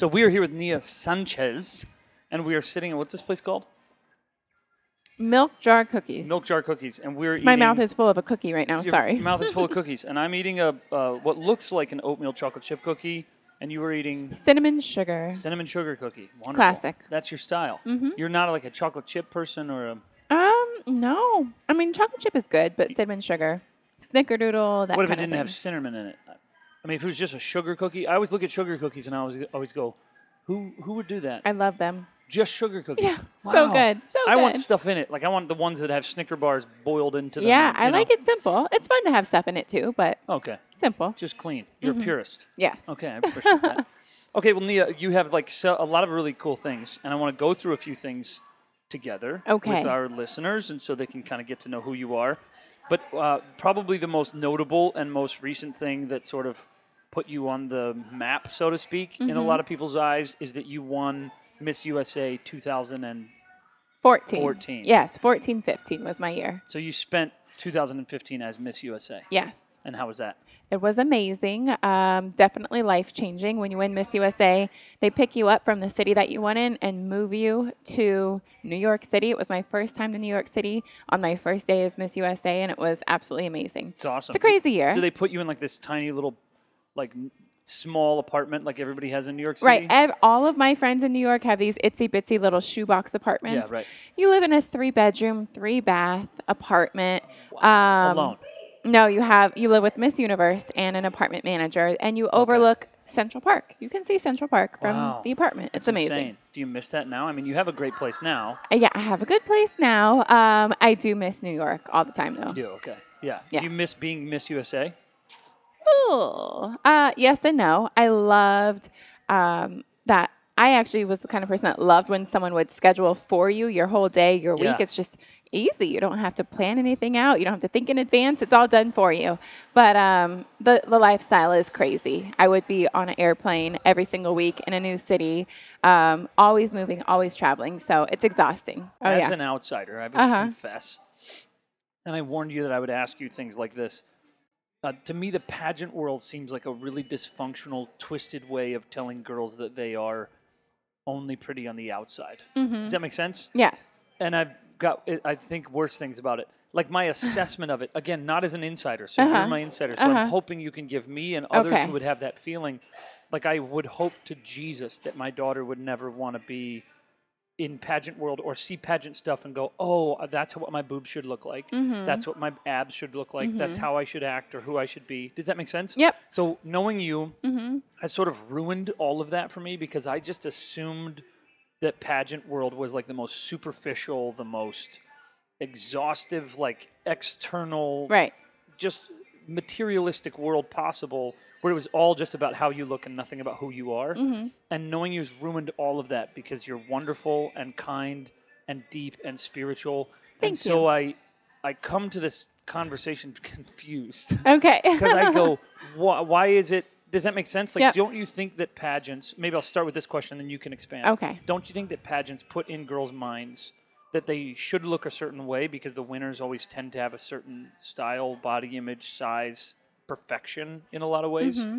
So we are here with Nia Sanchez, and we are sitting in, what's this place called? Milk Jar Cookies. Milk Jar Cookies, and we're eating... My mouth is full of a cookie right now, sorry. Your mouth is full of cookies, and I'm eating a what looks like an oatmeal chocolate chip cookie, and you were eating... Cinnamon sugar. Cinnamon sugar cookie. Wonderful. Classic. That's your style. Mm-hmm. You're not like a chocolate chip person or a... No. I mean, chocolate chip is good, but cinnamon sugar. Snickerdoodle, that kind of thing. What if it didn't have cinnamon in it? I mean, if it was just a sugar cookie, I always look at sugar cookies and I always go, who would do that? I love them. Just sugar cookies. Yeah, wow. So good. So good. I want stuff in it. Like, I want the ones that have Snicker bars boiled into them. Yeah, I like it simple. It's fun to have stuff in it, too, but okay, simple. Just clean. You're a purist. Yes. Okay, I appreciate that. Okay, well, Nia, you have, like, a lot of really cool things, and I want to go through a few things together with our listeners, and so they can kind of get to know who you are. But probably the most notable and most recent thing that sort of put you on the map, so to speak, in a lot of people's eyes is that you won... Miss USA 2014. 14. Yes, 14-15 was my year. So you spent 2015 as Miss USA. Yes. And how was that? It was amazing. Definitely life-changing. When you win Miss USA, they pick you up from the city that you won in and move you to New York City. It was my first time to New York City on my first day as Miss USA, and it was absolutely amazing. It's awesome. It's a crazy year. Do they put you in like this tiny little like... small apartment like everybody has in New York City? Right. All of my friends in New York have these itsy-bitsy little shoebox apartments. Yeah, right. You live in a 3-bedroom, 3-bath apartment. Wow. Alone. No, you live with Miss Universe and an apartment manager, and you overlook Central Park. You can see Central Park from the apartment. It's amazing. Insane. Do you miss that now? I mean, you have a great place now. Yeah, I have a good place now. I do miss New York all the time, though. You do? Okay. Yeah. Do you miss being Miss USA? Yes and no. I loved that. I actually was the kind of person that loved when someone would schedule for you your whole day, your week. It's just easy. You don't have to plan anything out. You don't have to think in advance. It's all done for you. But the lifestyle is crazy. I would be on an airplane every single week in a new city, always moving, always traveling. So it's exhausting. As an outsider, I would confess. And I warned you that I would ask you things like this. To me, the pageant world seems like a really dysfunctional, twisted way of telling girls that they are only pretty on the outside. Mm-hmm. Does that make sense? Yes. And I've got, I think, worse things about it. Like my assessment of it, again, not as an insider. So you're my insider. So I'm hoping you can give me and others who would have that feeling. Like I would hope to Jesus that my daughter would never want to be in pageant world or see pageant stuff and go, oh, that's what my boobs should look like. Mm-hmm. That's what my abs should look like. Mm-hmm. That's how I should act or who I should be. Does that make sense? Yep. So knowing you has sort of ruined all of that for me because I just assumed that pageant world was like the most superficial, the most exhaustive, like external, just materialistic world possible where it was all just about how you look and nothing about who you are. Mm-hmm. And knowing you has ruined all of that because you're wonderful and kind and deep and spiritual. Thank you. So I come to this conversation confused. Okay. Because I go, why is it? Does that make sense? Like, don't you think that pageants, maybe I'll start with this question and then you can expand. Okay. Don't you think that pageants put in girls' minds that they should look a certain way because the winners always tend to have a certain style, body image, size, perfection in a lot of ways. Mm-hmm.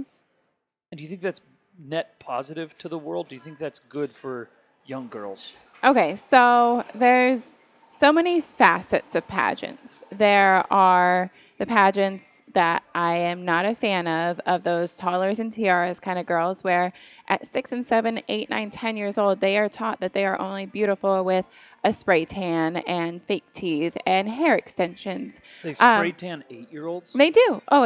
And do you think that's net positive to the world? Do you think that's good for young girls? Okay, so there's so many facets of pageants. There are the pageants that I am not a fan of those toddlers and tiaras kind of girls where at 6 and 7, 8, 9, 10 years old, they are taught that they are only beautiful with a spray tan and fake teeth and hair extensions. They spray tan 8-year-olds? They do. Oh,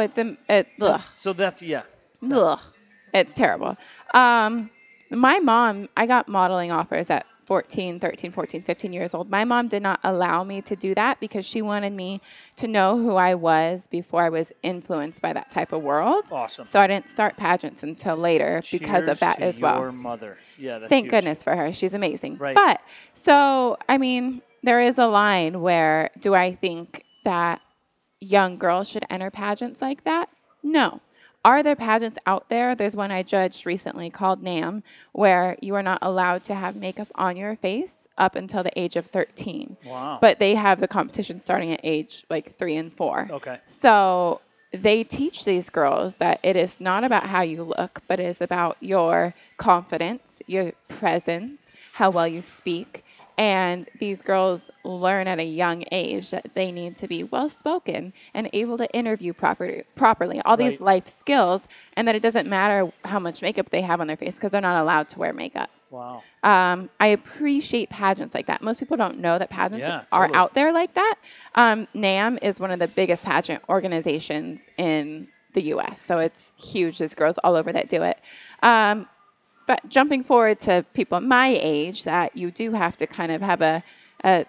it's terrible. My mom, I got modeling offers at 13, 14, 15 years old. My mom did not allow me to do that because she wanted me to know who I was before I was influenced by that type of world. Awesome. So I didn't start pageants until later because of that as well. Your mother. Yeah, that's Thank goodness for her. She's amazing. Right. But so, I mean, there is a line where do I think that young girls should enter pageants like that? No. Are there pageants out there? There's one I judged recently called NAMM, where you are not allowed to have makeup on your face up until the age of 13. Wow. But they have the competition starting at age like 3 and 4. Okay. So they teach these girls that it is not about how you look, but it is about your confidence, your presence, how well you speak. And these girls learn at a young age that they need to be well-spoken and able to interview properly, all these life skills, and that it doesn't matter how much makeup they have on their face because they're not allowed to wear makeup. Wow. I appreciate pageants like that. Most people don't know that pageants are out there like that. NAMM is one of the biggest pageant organizations in the U.S., so it's huge. There's girls all over that do it. But jumping forward to people my age, that you do have to kind of have a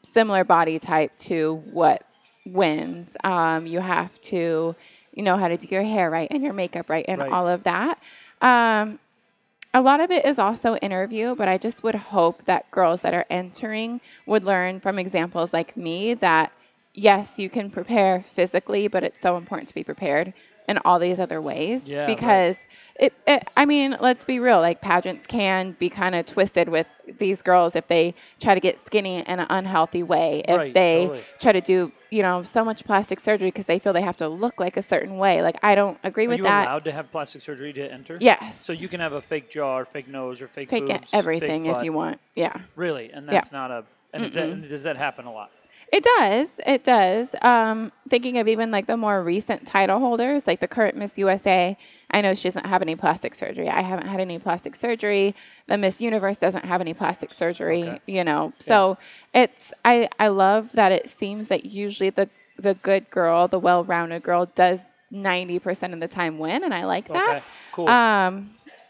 similar body type to what wins. You have to, how to do your hair right and your makeup right and all of that. A lot of it is also interview, but I just would hope that girls that are entering would learn from examples like me that, yes, you can prepare physically, but it's so important to be prepared in all these other ways, because it, let's be real, like pageants can be kind of twisted with these girls if they try to get skinny in an unhealthy way, if they try to do, so much plastic surgery because they feel they have to look like a certain way. Like, I don't agree with that. Are you allowed to have plastic surgery to enter? Yes. So you can have a fake jaw or fake nose or fake boobs, everything fake if you want. Yeah. Really? And that's not a, and does that happen a lot? It does. Thinking of even like the more recent title holders, like the current Miss USA, I know she doesn't have any plastic surgery. I haven't had any plastic surgery. The Miss Universe doesn't have any plastic surgery, So I love that it seems that usually the good girl, the well-rounded girl does 90% of the time win, and I like that. Okay, cool.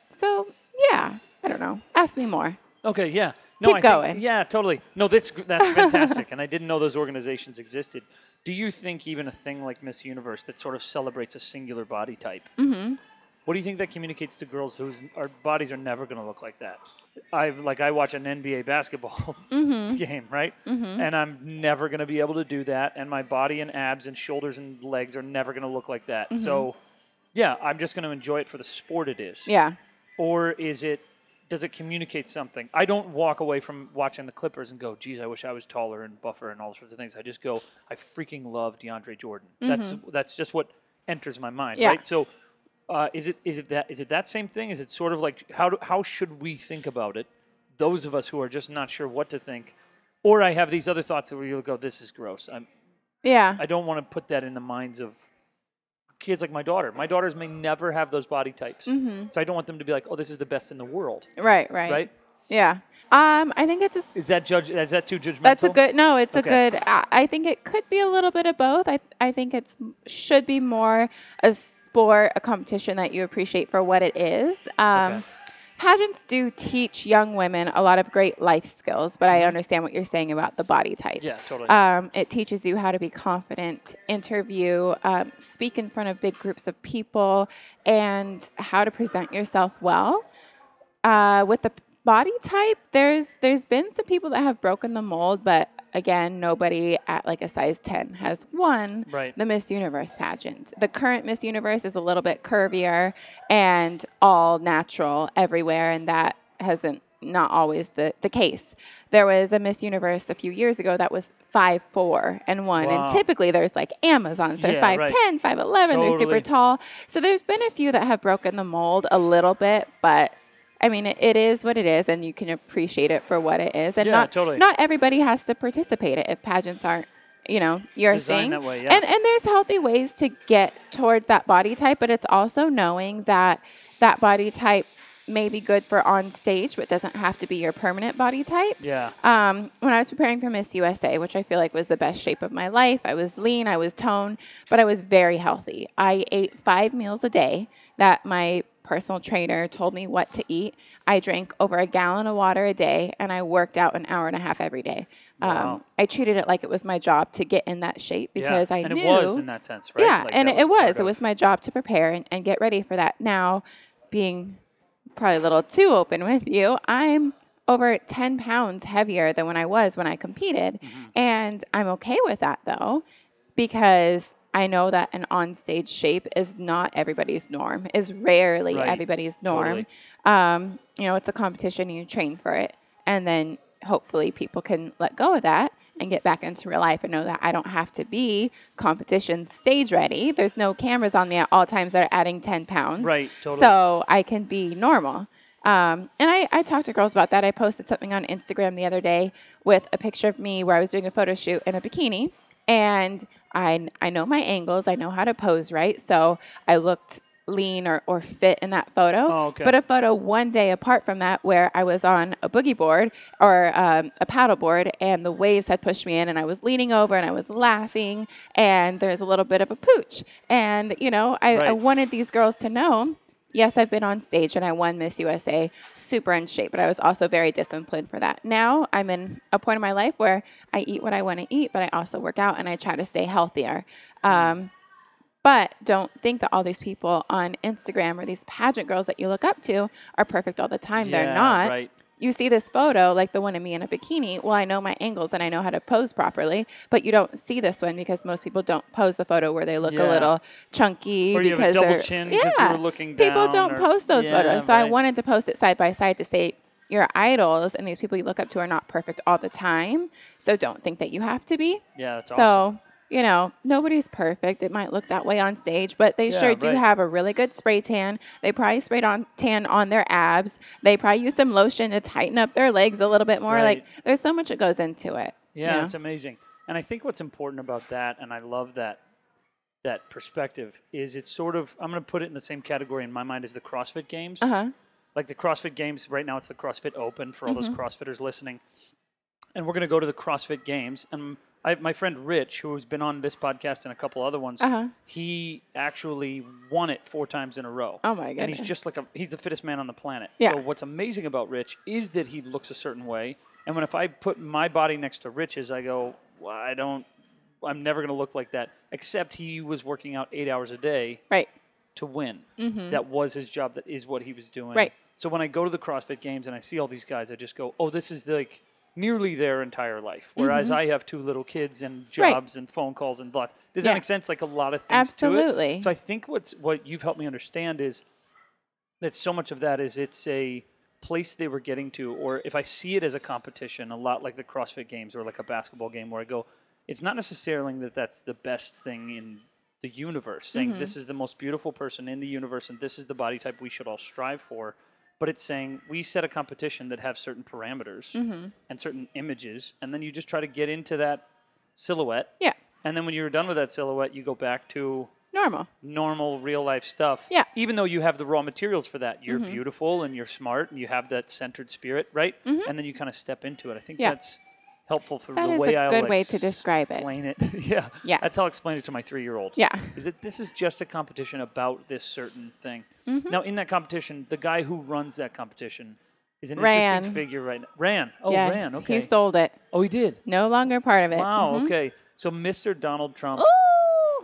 So, I don't know. Ask me more. Okay, yeah. No, Keep going. Think, yeah, totally. No, that's fantastic, and I didn't know those organizations existed. Do you think even a thing like Miss Universe that sort of celebrates a singular body type, what do you think that communicates to girls whose bodies are never going to look like that? I watch an NBA basketball game, right? And I'm never going to be able to do that, and my body and abs and shoulders and legs are never going to look like that. So, I'm just going to enjoy it for the sport it is. Yeah. Or is it... Does it communicate something? I don't walk away from watching the Clippers and go, geez, I wish I was taller and buffer and all sorts of things. I just go, I freaking love DeAndre Jordan. That's just what enters my mind, right? So is it that same thing? Is it sort of like, how should we think about it? Those of us who are just not sure what to think, or I have these other thoughts where you go, this is gross. I don't want to put that in the minds of kids like my daughter. My daughters may never have those body types. So I don't want them to be like, oh, this is the best in the world. Right? Yeah. I think it's a... Is that too judgmental? That's a good... No, it's a good... I think it could be a little bit of both. I think it should be more a sport, a competition that you appreciate for what it is. Pageants do teach young women a lot of great life skills, but I understand what you're saying about the body type. Yeah, totally. It teaches you how to be confident, interview, speak in front of big groups of people, and how to present yourself well. With the body type, there's been some people that have broken the mold, but again, nobody at like a size 10 has won the Miss Universe pageant. The current Miss Universe is a little bit curvier and all natural everywhere, and that hasn't not always the case. There was a Miss Universe a few years ago that was 5'4" and won. Wow. And typically there's like Amazons. They're 5'10", 5'11", they're super tall. So there's been a few that have broken the mold a little bit, but I mean, it is what it is, and you can appreciate it for what it is. And not everybody has to participate if pageants aren't, your thing. That way, and there's healthy ways to get towards that body type, but it's also knowing that that body type may be good for on stage, but doesn't have to be your permanent body type. Yeah. When I was preparing for Miss USA, which I feel like was the best shape of my life, I was lean, I was toned, but I was very healthy. I ate 5 meals a day that my personal trainer told me what to eat. I drank over a gallon of water a day, and I worked out an hour and a half every day. Wow. I treated it like it was my job to get in that shape because I knew. And it was in that sense, right? Yeah, like and it was. It was my job to prepare and get ready for that. Now, being probably a little too open with you, I'm over 10 pounds heavier than when I was when I competed. And I'm okay with that, though, because I know that an on-stage shape is not everybody's norm, is rarely everybody's norm. Totally. It's a competition, you train for it. And then hopefully people can let go of that and get back into real life and know that I don't have to be competition stage ready. There's no cameras on me at all times that are adding 10 pounds. Right, totally. So I can be normal. And I talked to girls about that. I posted something on Instagram the other day with a picture of me where I was doing a photo shoot in a bikini. And I know my angles. I know how to pose, right? So I looked lean or fit in that photo. Oh, okay. But a photo one day apart from that where I was on a boogie board or a paddle board, and the waves had pushed me in, and I was leaning over and I was laughing, and there's a little bit of a pooch. And, you know, I wanted these girls to know, yes, I've been on stage and I won Miss USA, super in shape, but I was also very disciplined for that. Now I'm in a point in my life where I eat what I want to eat, but I also work out and I try to stay healthier. But don't think that all these people on Instagram or these pageant girls that you look up to are perfect all the time. Yeah, they're not. Right. You see this photo, like the one of me in a bikini. Well, I know my angles and I know how to pose properly, but you don't see this one because most people don't pose the photo where they look a little chunky. Or you have a double chin because you were looking down. People don't post those photos. So I wanted to post it side by side to say your idols and these people you look up to are not perfect all the time. So don't think that you have to be. Yeah, that's awesome. You know, nobody's perfect. It might look that way on stage, but they sure do have a really good spray tan. They probably sprayed on tan on their abs. They probably used some lotion to tighten up their legs a little bit more. Like, there's so much that goes into it. Yeah, it's amazing. And I think what's important about that, and I love that perspective, is it's sort of, I'm going to put it in the same category in my mind as the CrossFit Games. Uh-huh. Like the CrossFit Games, right now it's the CrossFit Open for all those CrossFitters listening. And we're going to go to the CrossFit Games, and my friend Rich, who's been on this podcast and a couple other ones, he actually won it 4 times in a row. Oh, my goodness. And he's just like he's the fittest man on the planet. Yeah. So what's amazing about Rich is that he looks a certain way. And when if I put my body next to Rich's, I go, well, I'm never going to look like that. Except he was working out 8 hours a day to win. Mm-hmm. That was his job. That is what he was doing. Right. So when I go to the CrossFit Games and I see all these guys, I just go, oh, this is like nearly their entire life, whereas I have 2 little kids and jobs and phone calls and lots. Does that make sense? Like a lot of things to it. Absolutely. So I think what you've helped me understand is that so much of that is it's a place they were getting to, or if I see it as a competition, a lot like the CrossFit Games or like a basketball game where I go, it's not necessarily that that's the best thing in the universe, saying this is the most beautiful person in the universe and this is the body type we should all strive for. But it's saying we set a competition that have certain parameters and certain images, and then you just try to get into that silhouette. Yeah. And then when you're done with that silhouette, you go back to normal real life stuff. Yeah. Even though you have the raw materials for that, you're beautiful and you're smart and you have that centered spirit, right? Mm-hmm. And then you kind of step into it. I think that's helpful for the way I like way to describe explain it. Yeah. Yes. That's how I'll explain it to my 3-year-old. Yeah. Is that this is just a competition about this certain thing. Mm-hmm. Now, in that competition, the guy who runs that competition is an interesting figure right now. Oh, yes. Ran. Okay. He sold it. Oh, he did? No longer part of it. Wow. Mm-hmm. Okay. So, Mr. Donald Trump,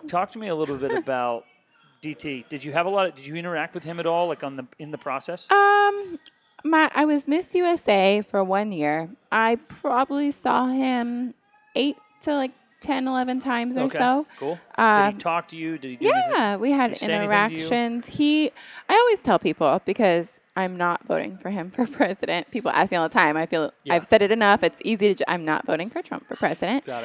talk to me a little bit about DT. Did you interact with him at all, like in the process? I was Miss USA for 1 year. I probably saw him 8 to like 10, 11 times or so. Cool. Did he talk to you? Did he do anything? Yeah, we had interactions. I always tell people because I'm not voting for him for president. People ask me all the time. I feel I've said it enough. It's easy to. I'm not voting for Trump for president. Got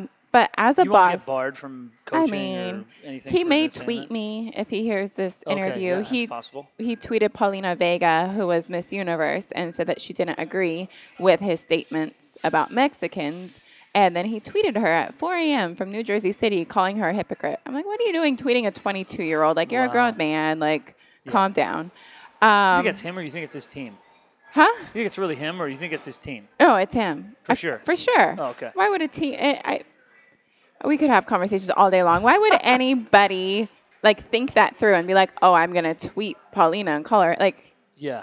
it. But as a boss, you won't get barred from coaching or anything. He may tweet me if he hears this interview. Yeah, that's possible. He tweeted Paulina Vega, who was Miss Universe, and said that she didn't agree with his statements about Mexicans. And then he tweeted her at 4 a.m. from New Jersey City, calling her a hypocrite. I'm like, what are you doing tweeting a 22-year-old? Like, you're a grown man. Like, calm down. You think it's him or you think it's his team? Huh? You think it's really him or you think it's his team? No, it's him. For sure. Oh, okay. Why would a team... We could have conversations all day long. Why would anybody like think that through and be like, "Oh, I'm gonna tweet Paulina and call her"? Like,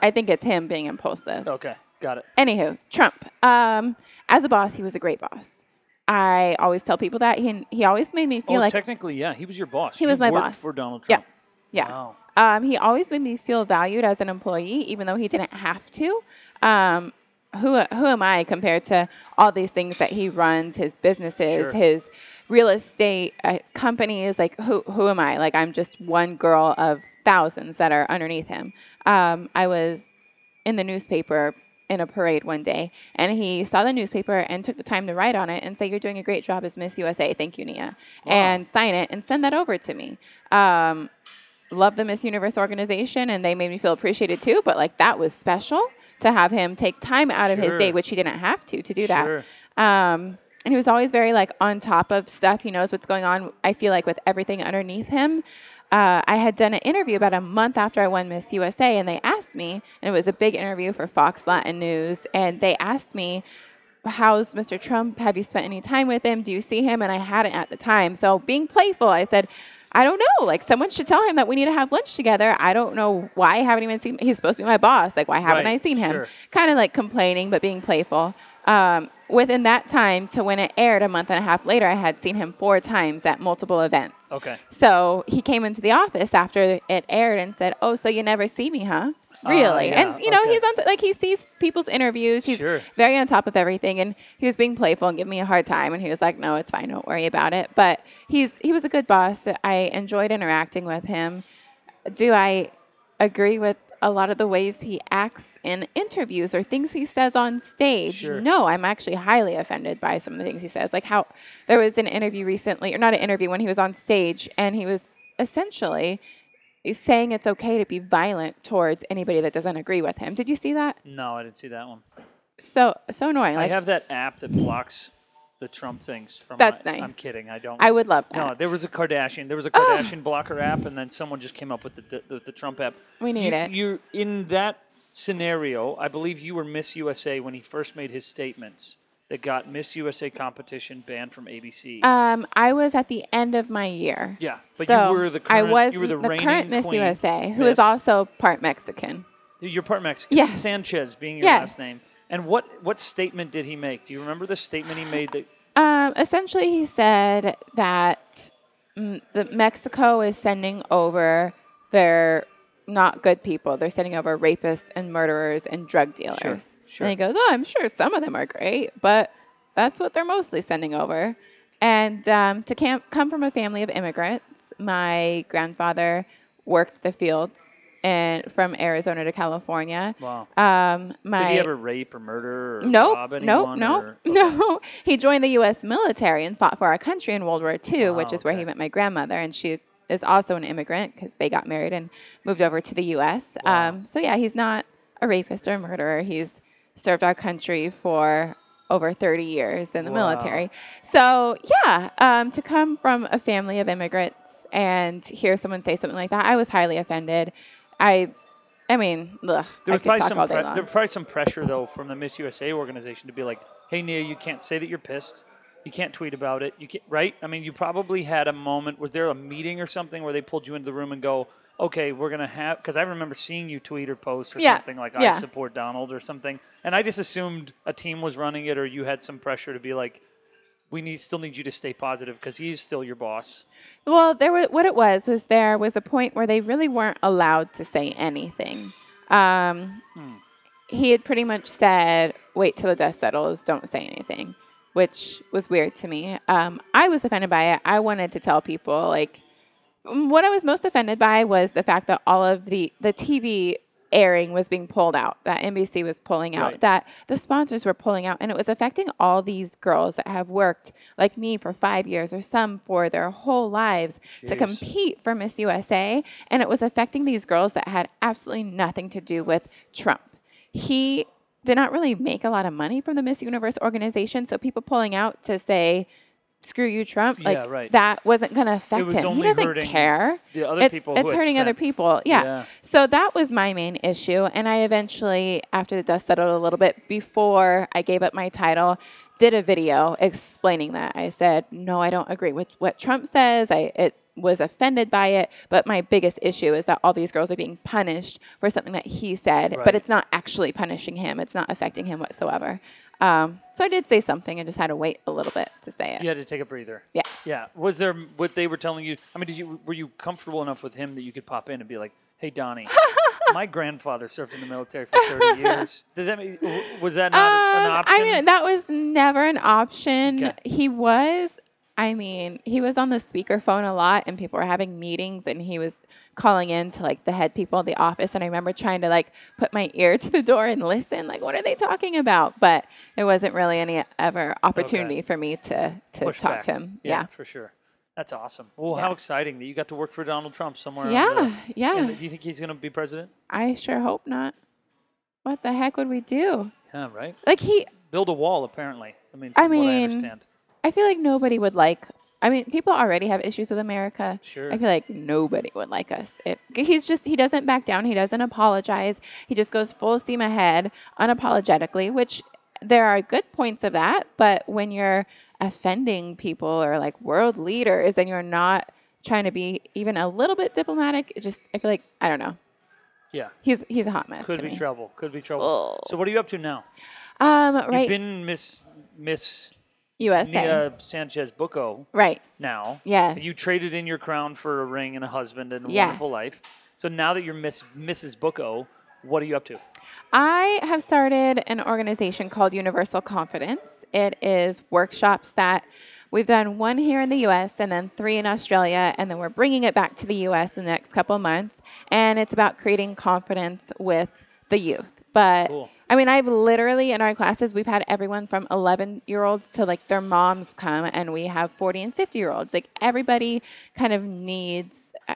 I think it's him being impulsive. Okay, got it. Anywho, Trump. As a boss, he was a great boss. I always tell people that he always made me feel like technically, he was your boss. He was my boss for Donald Trump. Yeah, yeah. Wow. He always made me feel valued as an employee, even though he didn't have to. Who am I compared to all these things that he runs, his businesses, his real estate companies? Like, who am I? Like, I'm just one girl of thousands that are underneath him. I was in the newspaper in a parade one day, and he saw the newspaper and took the time to write on it and say, "You're doing a great job as Miss USA. Thank you, Nia." Wow. And sign it and send that over to me. love the Miss Universe organization, and they made me feel appreciated too. But like that was special to have him take time out of his day, which he didn't have to do that. And he was always very like on top of stuff. He knows what's going on. I feel like with everything underneath him. I had done an interview about a month after I won Miss USA, and they asked me, and it was a big interview for Fox Latin News, and they asked me, how's Mr. Trump? Have you spent any time with him? Do you see him? And I hadn't at the time. So being playful, I said, I don't know. Like, someone should tell him that we need to have lunch together. I don't know why I haven't even seen him. He's supposed to be my boss. Like, why haven't I seen him? Kind of like complaining, but being playful. Within that time to when it aired a month and a half later, I had seen him 4 times at multiple events. Okay. So he came into the office after it aired and said, "Oh, so you never see me, huh?" Really? Yeah, and, you know, he's on like he sees people's interviews. He's very on top of everything. And he was being playful and giving me a hard time. And he was like, "No, it's fine. Don't worry about it." But he was a good boss. I enjoyed interacting with him. Do I agree with a lot of the ways he acts in interviews or things he says on stage? No, I'm actually highly offended by some of the things he says. Like how there was an interview recently, or not an interview, when he was on stage and he was essentially saying it's okay to be violent towards anybody that doesn't agree with him. Did you see that? No, I didn't see that one. So annoying. Like, I have that app that blocks the Trump things from That's nice. I'm kidding. I don't. I would love that. No, there was a Kardashian. There was a Kardashian blocker app, and then someone just came up with the Trump app. We need it. You're in that scenario. I believe you were Miss USA when he first made his statements that got Miss USA competition banned from ABC. I was at the end of my year. Yeah, but so you were the current. I was the reigning current Miss Queen USA, who is also part Mexican. You're part Mexican. Yes. Sanchez being your last name. And what statement did he make? Do you remember the statement he made? That essentially, he said that Mexico is sending over their not good people. They're sending over rapists and murderers and drug dealers. And he goes, "Oh, I'm sure some of them are great, but that's what they're mostly sending over." And to come from a family of immigrants, my grandfather worked the fields. And from Arizona to California. Wow. Did he ever rape or murder or rob anyone? No. He joined the U.S. military and fought for our country in World War II, which is where he met my grandmother. And she is also an immigrant because they got married and moved over to the U.S. Wow. So, yeah, he's not a rapist or a murderer. He's served our country for over 30 years in the military. So, yeah, to come from a family of immigrants and hear someone say something like that, I was highly offended. I mean, ugh, I could talk all day long. There was probably some pressure, though, from the Miss USA organization to be like, "Hey, Nia, you can't say that you're pissed. You can't tweet about it. You can't," right? I mean, you probably had a moment. Was there a meeting or something where they pulled you into the room and go, "Okay, we're going to have," because I remember seeing you tweet or post or something like, "I support Donald" or something. And I just assumed a team was running it or you had some pressure to be like, "We still need you to stay positive because he's still your boss." Well, there was a point where they really weren't allowed to say anything. He had pretty much said, "Wait till the dust settles, don't say anything," which was weird to me. I was offended by it. I wanted to tell people, like, what I was most offended by was the fact that all of the TV airing was being pulled out, that NBC was pulling out, that the sponsors were pulling out, and it was affecting all these girls that have worked like me for 5 years or some for their whole lives to compete for Miss USA, and it was affecting these girls that had absolutely nothing to do with Trump. He did not really make a lot of money from the Miss Universe organization, so people pulling out to say, "Screw you, Trump," that wasn't going to affect him. He doesn't care. It's hurting other people. Yeah. So that was my main issue. And I eventually, after the dust settled a little bit, before I gave up my title, did a video explaining that. I said, "No, I don't agree with what Trump says. It was offended by it. But my biggest issue is that all these girls are being punished for something that he said, but it's not actually punishing him. It's not affecting him whatsoever." So I did say something. I just had to wait a little bit to say it. You had to take a breather. Yeah. Yeah. Was there what they were telling you? I mean, were you comfortable enough with him that you could pop in and be like, "Hey, Donnie, my grandfather served in the military for 30 years. Does that mean, was that not an option? I mean, that was never an option. Okay. He was on the speakerphone a lot, and people were having meetings, and he was calling in to, like, the head people in the office. And I remember trying to, like, put my ear to the door and listen, like, what are they talking about? But there wasn't really any ever opportunity for me to talk to him. Yeah, for sure. That's awesome. Well, how exciting that you got to work for Donald Trump somewhere. Yeah. Do you think he's going to be president? I sure hope not. What the heck would we do? Yeah, right? Like he... Build a wall, apparently. I mean, what I understand. I feel like nobody would like... I mean, people already have issues with America. Sure. I feel like nobody would like us. He doesn't back down. He doesn't apologize. He just goes full steam ahead unapologetically, which there are good points of that. But when you're offending people or like world leaders and you're not trying to be even a little bit diplomatic, I feel like, I don't know. Yeah. He's a hot mess. Could be trouble. Oh. So what are you up to now? Right. You've been Miss USA. Nia Sanchez Bucco. Right. Now. Yes. You traded in your crown for a ring and a husband and a wonderful life. So now that you're Mrs. Bucco, what are you up to? I have started an organization called Universal Confidence. It is workshops that we've done one here in the U.S. and then 3 in Australia, and then we're bringing it back to the U.S. in the next couple of months. And it's about creating confidence with the youth. But cool. I mean, I've literally, in our classes, we've had everyone from 11-year-olds to, like, their moms come, and we have 40- and 50-year-olds. Like, everybody kind of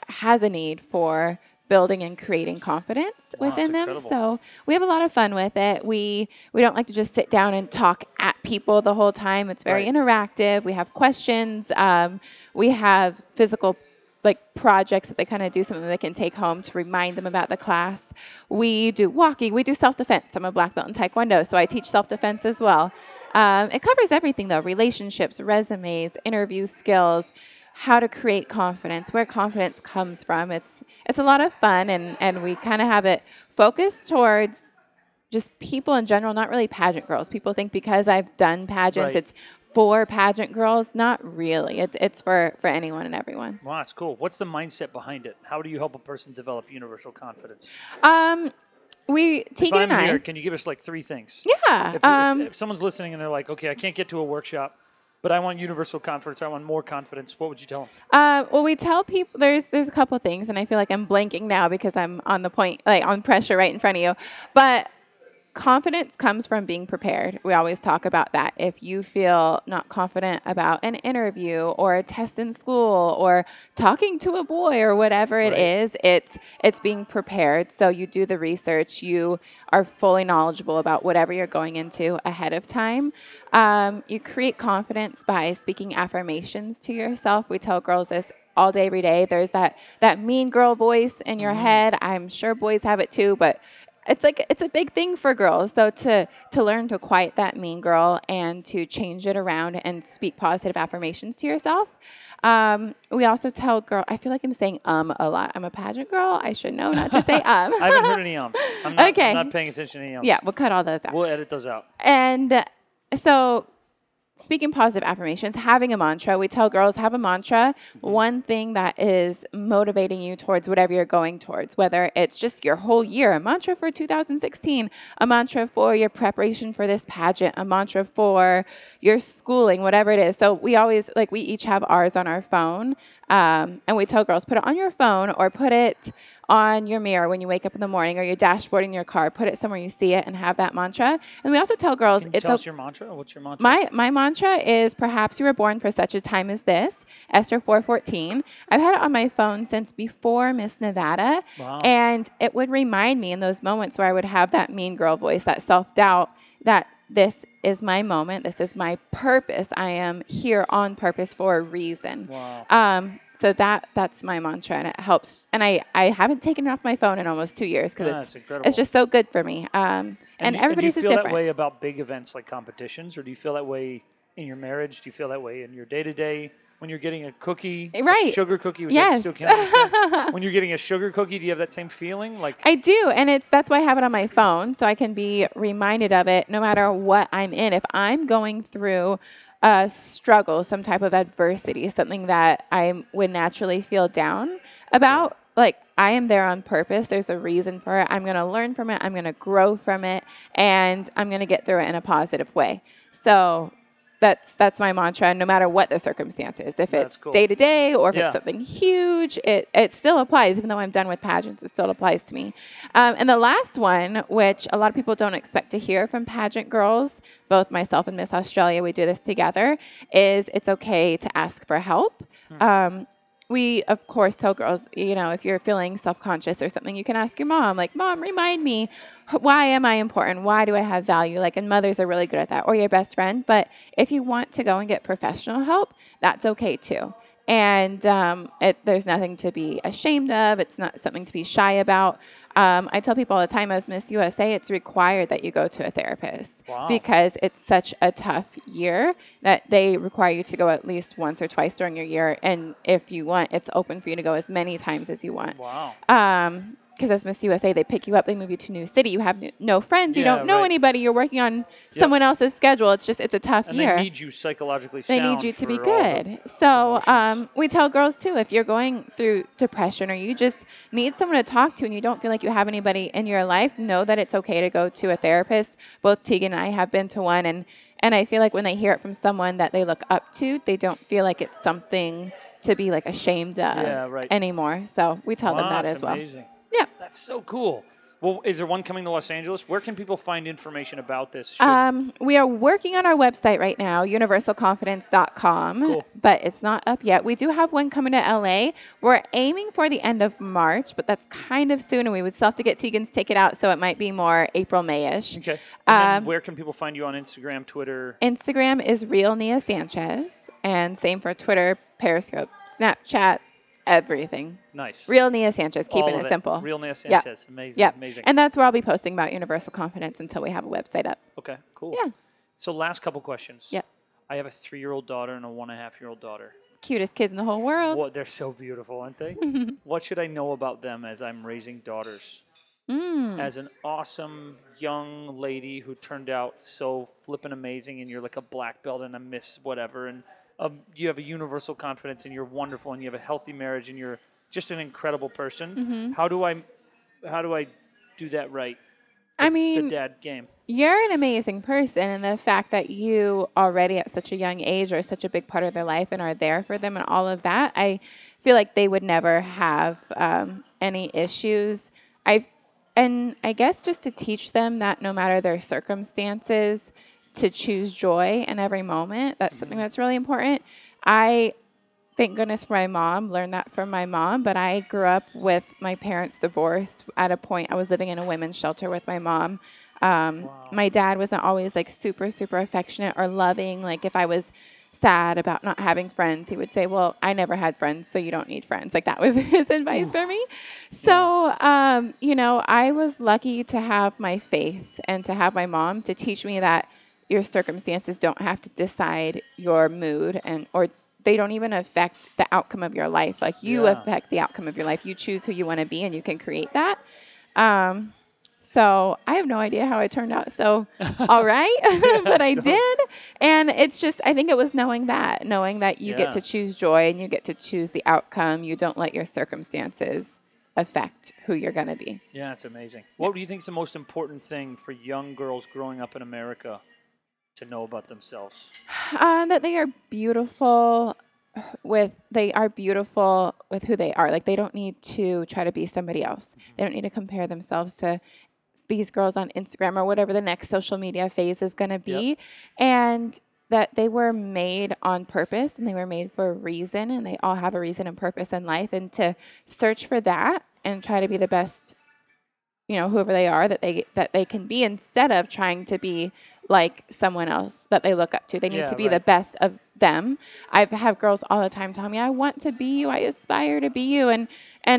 has a need for building and creating confidence within them. Incredible. So we have a lot of fun with it. We don't like to just sit down and talk at people the whole time. It's very interactive. We have questions. We have physical like projects that they kind of do, something they can take home to remind them about the class. We do walking. We do self-defense. I'm a black belt in Taekwondo, so I teach self-defense as well. It covers everything, though. Relationships, resumes, interview skills, how to create confidence, where confidence comes from. It's a lot of fun, and we kind of have it focused towards just people in general, not really pageant girls. People think because I've done pageants, it's for pageant girls. Not really. It's for anyone and everyone. Wow, that's cool. What's the mindset behind it? How do you help a person develop universal confidence? Tegan and I. Here, can you give us like 3 things? Yeah. If someone's listening and they're like, okay, I can't get to a workshop, but I want universal confidence. I want more confidence. What would you tell them? Well, we tell people there's a couple of things, and I feel like I'm blanking now because I'm on the point, like on pressure right in front of you, but. Confidence comes from being prepared. We always talk about that. If you feel not confident about an interview or a test in school or talking to a boy or whatever it is, it's being prepared. So you do the research. You are fully knowledgeable about whatever you're going into ahead of time. You create confidence by speaking affirmations to yourself. We tell girls this all day, every day. There's that mean girl voice in your head. I'm sure boys have it too, but it's a big thing for girls. So to learn to quiet that mean girl and to change it around and speak positive affirmations to yourself. We also tell girls, I feel like I'm saying a lot. I'm a pageant girl. I should know not to say . I haven't heard any ums. I'm not paying attention to any ums. Yeah, we'll cut all those out. We'll edit those out. And so speaking positive affirmations, having a mantra. We tell girls, have a mantra, one thing that is motivating you towards whatever you're going towards, whether it's just your whole year, a mantra for 2016, a mantra for your preparation for this pageant, a mantra for your schooling, whatever it is. So we always, like, we each have ours on our phone, and we tell girls, put it on your phone or put it on your mirror when you wake up in the morning, or your dashboard in your car. Put it somewhere you see it and have that mantra. And we also tell girls... Tell us your mantra? What's your mantra? My mantra is, perhaps you were born for such a time as this, Esther 4:14. I've had it on my phone since before Miss Nevada. Wow. And it would remind me in those moments where I would have that mean girl voice, that self-doubt, that this is my moment. This is my purpose. I am here on purpose for a reason. Wow. So that's my mantra, and it helps. And I haven't taken it off my phone in almost 2 years because it's just so good for me. And everybody's different. Do you feel that way about big events like competitions, or do you feel that way in your marriage? Do you feel that way in your day-to-day? When you're getting a cookie, a sugar cookie, which I still can't understand. When you're getting a sugar cookie, do you have that same feeling? Like I do, and that's why I have it on my phone, so I can be reminded of it no matter what I'm in. If I'm going through a struggle, some type of adversity, something that I would naturally feel down about, like I am there on purpose. There's a reason for it. I'm going to learn from it. I'm going to grow from it, and I'm going to get through it in a positive way. So That's my mantra, no matter what the circumstance is. If it's cool. day-to-day or if it's something huge, it still applies. Even though I'm done with pageants, it still applies to me. And the last one, which a lot of people don't expect to hear from pageant girls, both myself and Miss Australia, we do this together, is it's okay to ask for help. We, of course, tell girls, you know, if you're feeling self-conscious or something, you can ask your mom, like, Mom, remind me, why am I important? Why do I have value? Like, and mothers are really good at that, or your best friend. But if you want to go and get professional help, that's okay, too. And there's nothing to be ashamed of. It's not something to be shy about. I tell people all the time, as Miss USA, it's required that you go to a therapist because it's such a tough year that they require you to go at least once or twice during your year. And if you want, it's open for you to go as many times as you want. Wow. Because as Miss USA, they pick you up, they move you to a new city, you have no friends, you don't know anybody, you're working on someone else's schedule. It's just, it's a tough year. And they need you psychologically sound. They need you to be good. So we tell girls, too, if you're going through depression or you just need someone to talk to and you don't feel like you have anybody in your life, know that it's okay to go to a therapist. Both Tegan and I have been to one, and I feel like when they hear it from someone that they look up to, they don't feel like it's something to be, like, ashamed of anymore. So we tell them that as well. Amazing. Yeah. That's so cool. Well, is there one coming to Los Angeles? Where can people find information about this? We are working on our website right now, universalconfidence.com, but it's not up yet. We do have one coming to LA. We're aiming for the end of March, but that's kind of soon, and we would still have to get Tegan's ticket out, so it might be more April, May-ish. Okay. And where can people find you on Instagram, Twitter? Instagram is real Nia Sanchez, and same for Twitter, Periscope, Snapchat, everything. Nice. Real Nia Sanchez, keeping it simple. Real Nia Sanchez. Yep. Amazing. Yep. Amazing. And that's where I'll be posting about Universal Confidence until we have a website up. Okay, cool. Yeah. So last couple questions. Yeah. I have a 3-year-old daughter and a 1.5-year-old daughter. Cutest kids in the whole world. Well, they're so beautiful, aren't they? What should I know about them as I'm raising daughters? As an awesome young lady who turned out so flippin' amazing, and you're like a black belt and a miss whatever, and you have a universal confidence and you're wonderful and you have a healthy marriage and you're just an incredible person. How do I do that right? The dad game. You're an amazing person, and the fact that you already at such a young age are such a big part of their life and are there for them and all of that, I feel like they would never have any issues. I guess just to teach them that no matter their circumstances, to choose joy in every moment. That's something that's really important. I, thank goodness for my mom, learned that from my mom, but I grew up with my parents divorced. At a point, I was living in a women's shelter with my mom. My dad wasn't always like super, super affectionate or loving. Like if I was sad about not having friends, he would say, well, I never had friends, so you don't need friends. Like that was his advice for me. So, I was lucky to have my faith and to have my mom to teach me that your circumstances don't have to decide your mood, or they don't even affect the outcome of your life. Like you affect the outcome of your life. You choose who you want to be and you can create that. So I have no idea how I turned out. So all right, but I did. And it's just, I think it was knowing that you get to choose joy and you get to choose the outcome. You don't let your circumstances affect who you're going to be. Yeah, it's amazing. What do you think is the most important thing for young girls growing up in America to know about themselves? That they are beautiful with who they are. Like they don't need to try to be somebody else. They don't need to compare themselves to these girls on Instagram or whatever the next social media phase is going to be. Yep. And that they were made on purpose and they were made for a reason, and they all have a reason and purpose in life, and to search for that and try to be the best, whoever they are that they can be, instead of trying to be like someone else that they look up to. They need to be the best of them. I have girls all the time tell me, I want to be you. I aspire to be you. And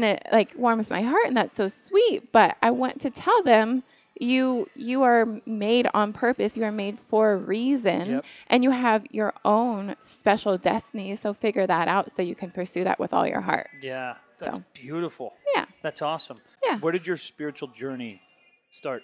it like warms my heart, and that's so sweet. But I want to tell them you are made on purpose. You are made for a reason, and you have your own special destiny. So figure that out so you can pursue that with all your heart. Yeah. That's beautiful. Yeah. That's awesome. Yeah. Where did your spiritual journey start?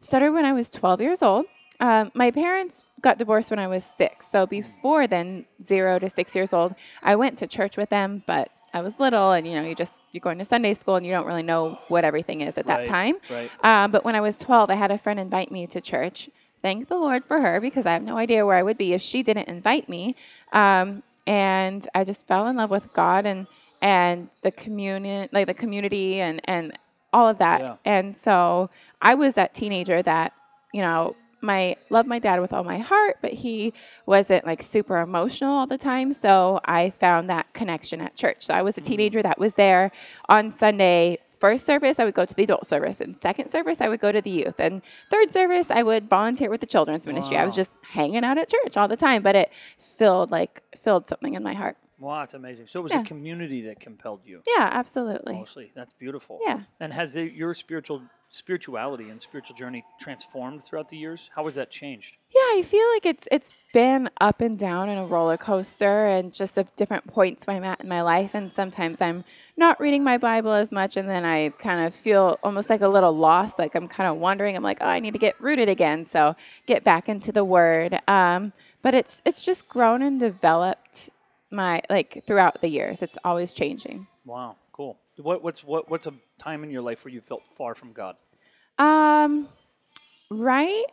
Started when I was 12 years old. My parents got divorced when I was 6. So before then, 0 to 6 years old, I went to church with them, but I was little, and you're going to Sunday school and you don't really know what everything is at that time. Right. But when I was 12, I had a friend invite me to church thank the Lord for her, because I have no idea where I would be if she didn't invite me. And I just fell in love with God and the community and all of that. Yeah. And so I was that teenager that, you know, loved my dad with all my heart, but he wasn't like super emotional all the time. So I found that connection at church. So I was a teenager that was there on Sunday. First service, I would go to the adult service. And second service, I would go to the youth. And third service, I would volunteer with the children's ministry. Wow. I was just hanging out at church all the time, but it filled something in my heart. Wow, that's amazing. So it was a community that compelled you. Yeah, absolutely. Mostly. That's beautiful. Yeah. And has your spirituality and spiritual journey transformed throughout the years? How has that changed? Yeah, I feel like it's been up and down in a roller coaster, and just at different points where I'm at in my life. And sometimes I'm not reading my Bible as much, and then I kind of feel almost like a little lost, like I'm kind of wandering. I'm like, oh, I need to get rooted again, so get back into the Word. But it's just grown and developed throughout the years. It's always changing. Wow, cool. What's a time in your life where you felt far from God? Right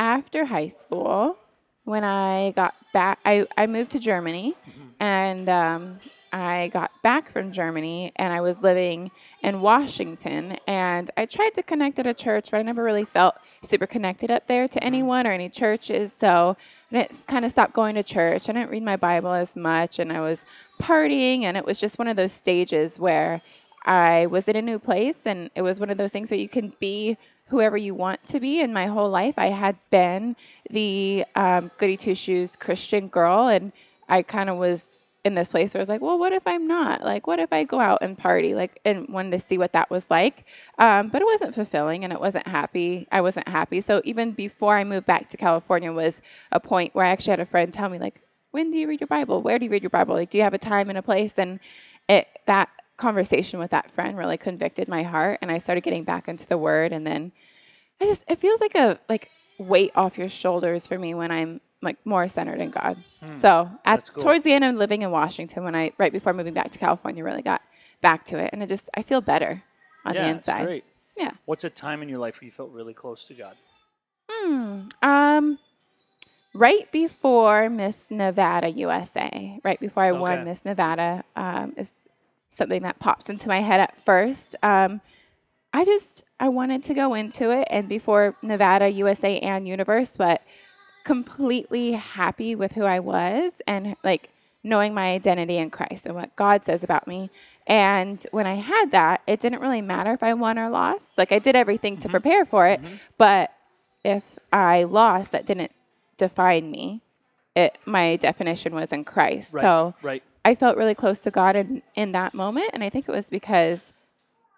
after high school, when I got back, I moved to Germany, and I got back from Germany, and I was living in Washington, and I tried to connect at a church, but I never really felt super connected up there to anyone or any churches, so I kind of stopped going to church. I didn't read my Bible as much, and I was partying, and it was just one of those stages where I was in a new place, and it was one of those things where you can be whoever you want to be. And my whole life, I had been the goody two-shoes Christian girl, and I kind of was in this place where I was like, well, what if I'm not? Like, what if I go out and party? Like, and wanted to see what that was like. But it wasn't fulfilling, and it wasn't happy. I wasn't happy. So even before I moved back to California was a point where I actually had a friend tell me, like, when do you read your Bible? Where do you read your Bible? Like, do you have a time and a place? And that conversation with that friend really convicted my heart, and I started getting back into the Word. And then it feels like a weight off your shoulders for me when I'm more centered in God. So towards the end of living in Washington, right before moving back to California, really got back to it, and I feel better on the inside. That's great. Yeah. What's a time in your life where you felt really close to God? Right before Miss Nevada USA, right before I won Miss Nevada, is something that pops into my head at first. I wanted to go into it, and before Nevada USA and Universe, but completely happy with who I was, and knowing my identity in Christ and what God says about me. And when I had that, it didn't really matter if I won or lost. I did everything to prepare for it, but if I lost, that didn't define me. My definition was in Christ. Right, so I felt really close to God in that moment, and I think it was because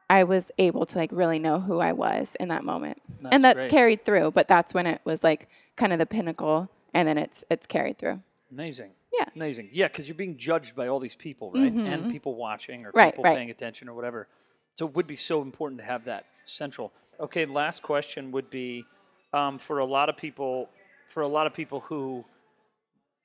I was able to really know who I was in that moment. And that's great. Carried through, but that's when it was kind of the pinnacle, and then it's carried through. Amazing. Yeah. Amazing. Yeah, because you're being judged by all these people, right? Mm-hmm. And people watching or people paying attention or whatever. So it would be so important to have that central. Okay, last question would be for a lot of people who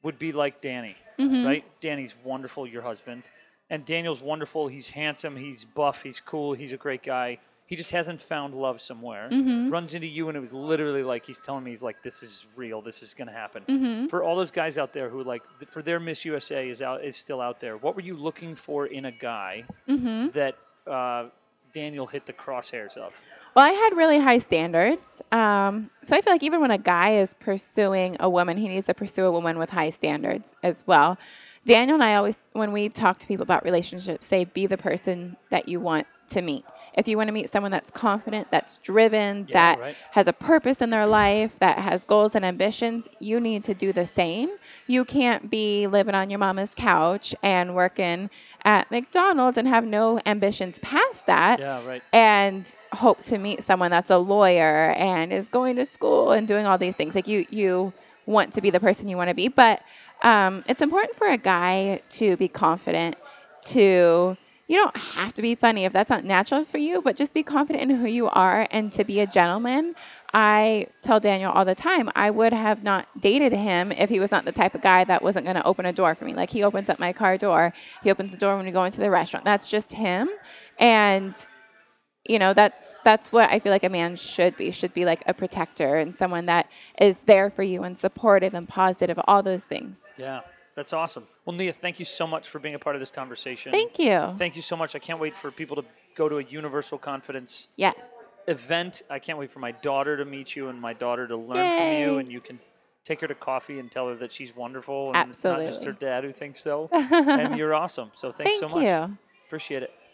would be like Danny, right? Danny's wonderful, your husband. And Daniel's wonderful. He's handsome. He's buff. He's cool. He's a great guy. He just hasn't found love somewhere. Runs into you, and it was literally he's telling me, he's like, this is real. This is going to happen. For all those guys out there who for their Miss USA is still out there, what were you looking for in a guy that Daniel hit the crosshairs of? Well, I had really high standards. So I feel like even when a guy is pursuing a woman, he needs to pursue a woman with high standards as well. Daniel and I always, when we talk to people about relationships, say, be the person that you want to meet. If you want to meet someone that's confident, that's driven, that has a purpose in their life, that has goals and ambitions, you need to do the same. You can't be living on your mama's couch and working at McDonald's and have no ambitions past that and hope to meet someone that's a lawyer and is going to school and doing all these things. You want to be the person you want to be, but it's important for a guy to be confident, you don't have to be funny if that's not natural for you, but just be confident in who you are and to be a gentleman. I tell Daniel all the time, I would have not dated him if he was not the type of guy that wasn't going to open a door for me. He opens up my car door. He opens the door when we go into the restaurant. That's just him. And you know, that's what I feel like a man should be like a protector and someone that is there for you and supportive and positive, all those things. Yeah. That's awesome. Well, Nia, thank you so much for being a part of this conversation. Thank you. Thank you so much. I can't wait for people to go to a Universal Confidence event. I can't wait for my daughter to meet you and my daughter to learn from you. And you can take her to coffee and tell her that she's wonderful. And it's not just her dad who thinks so. And you're awesome. So thanks so much. Thank you. Appreciate it.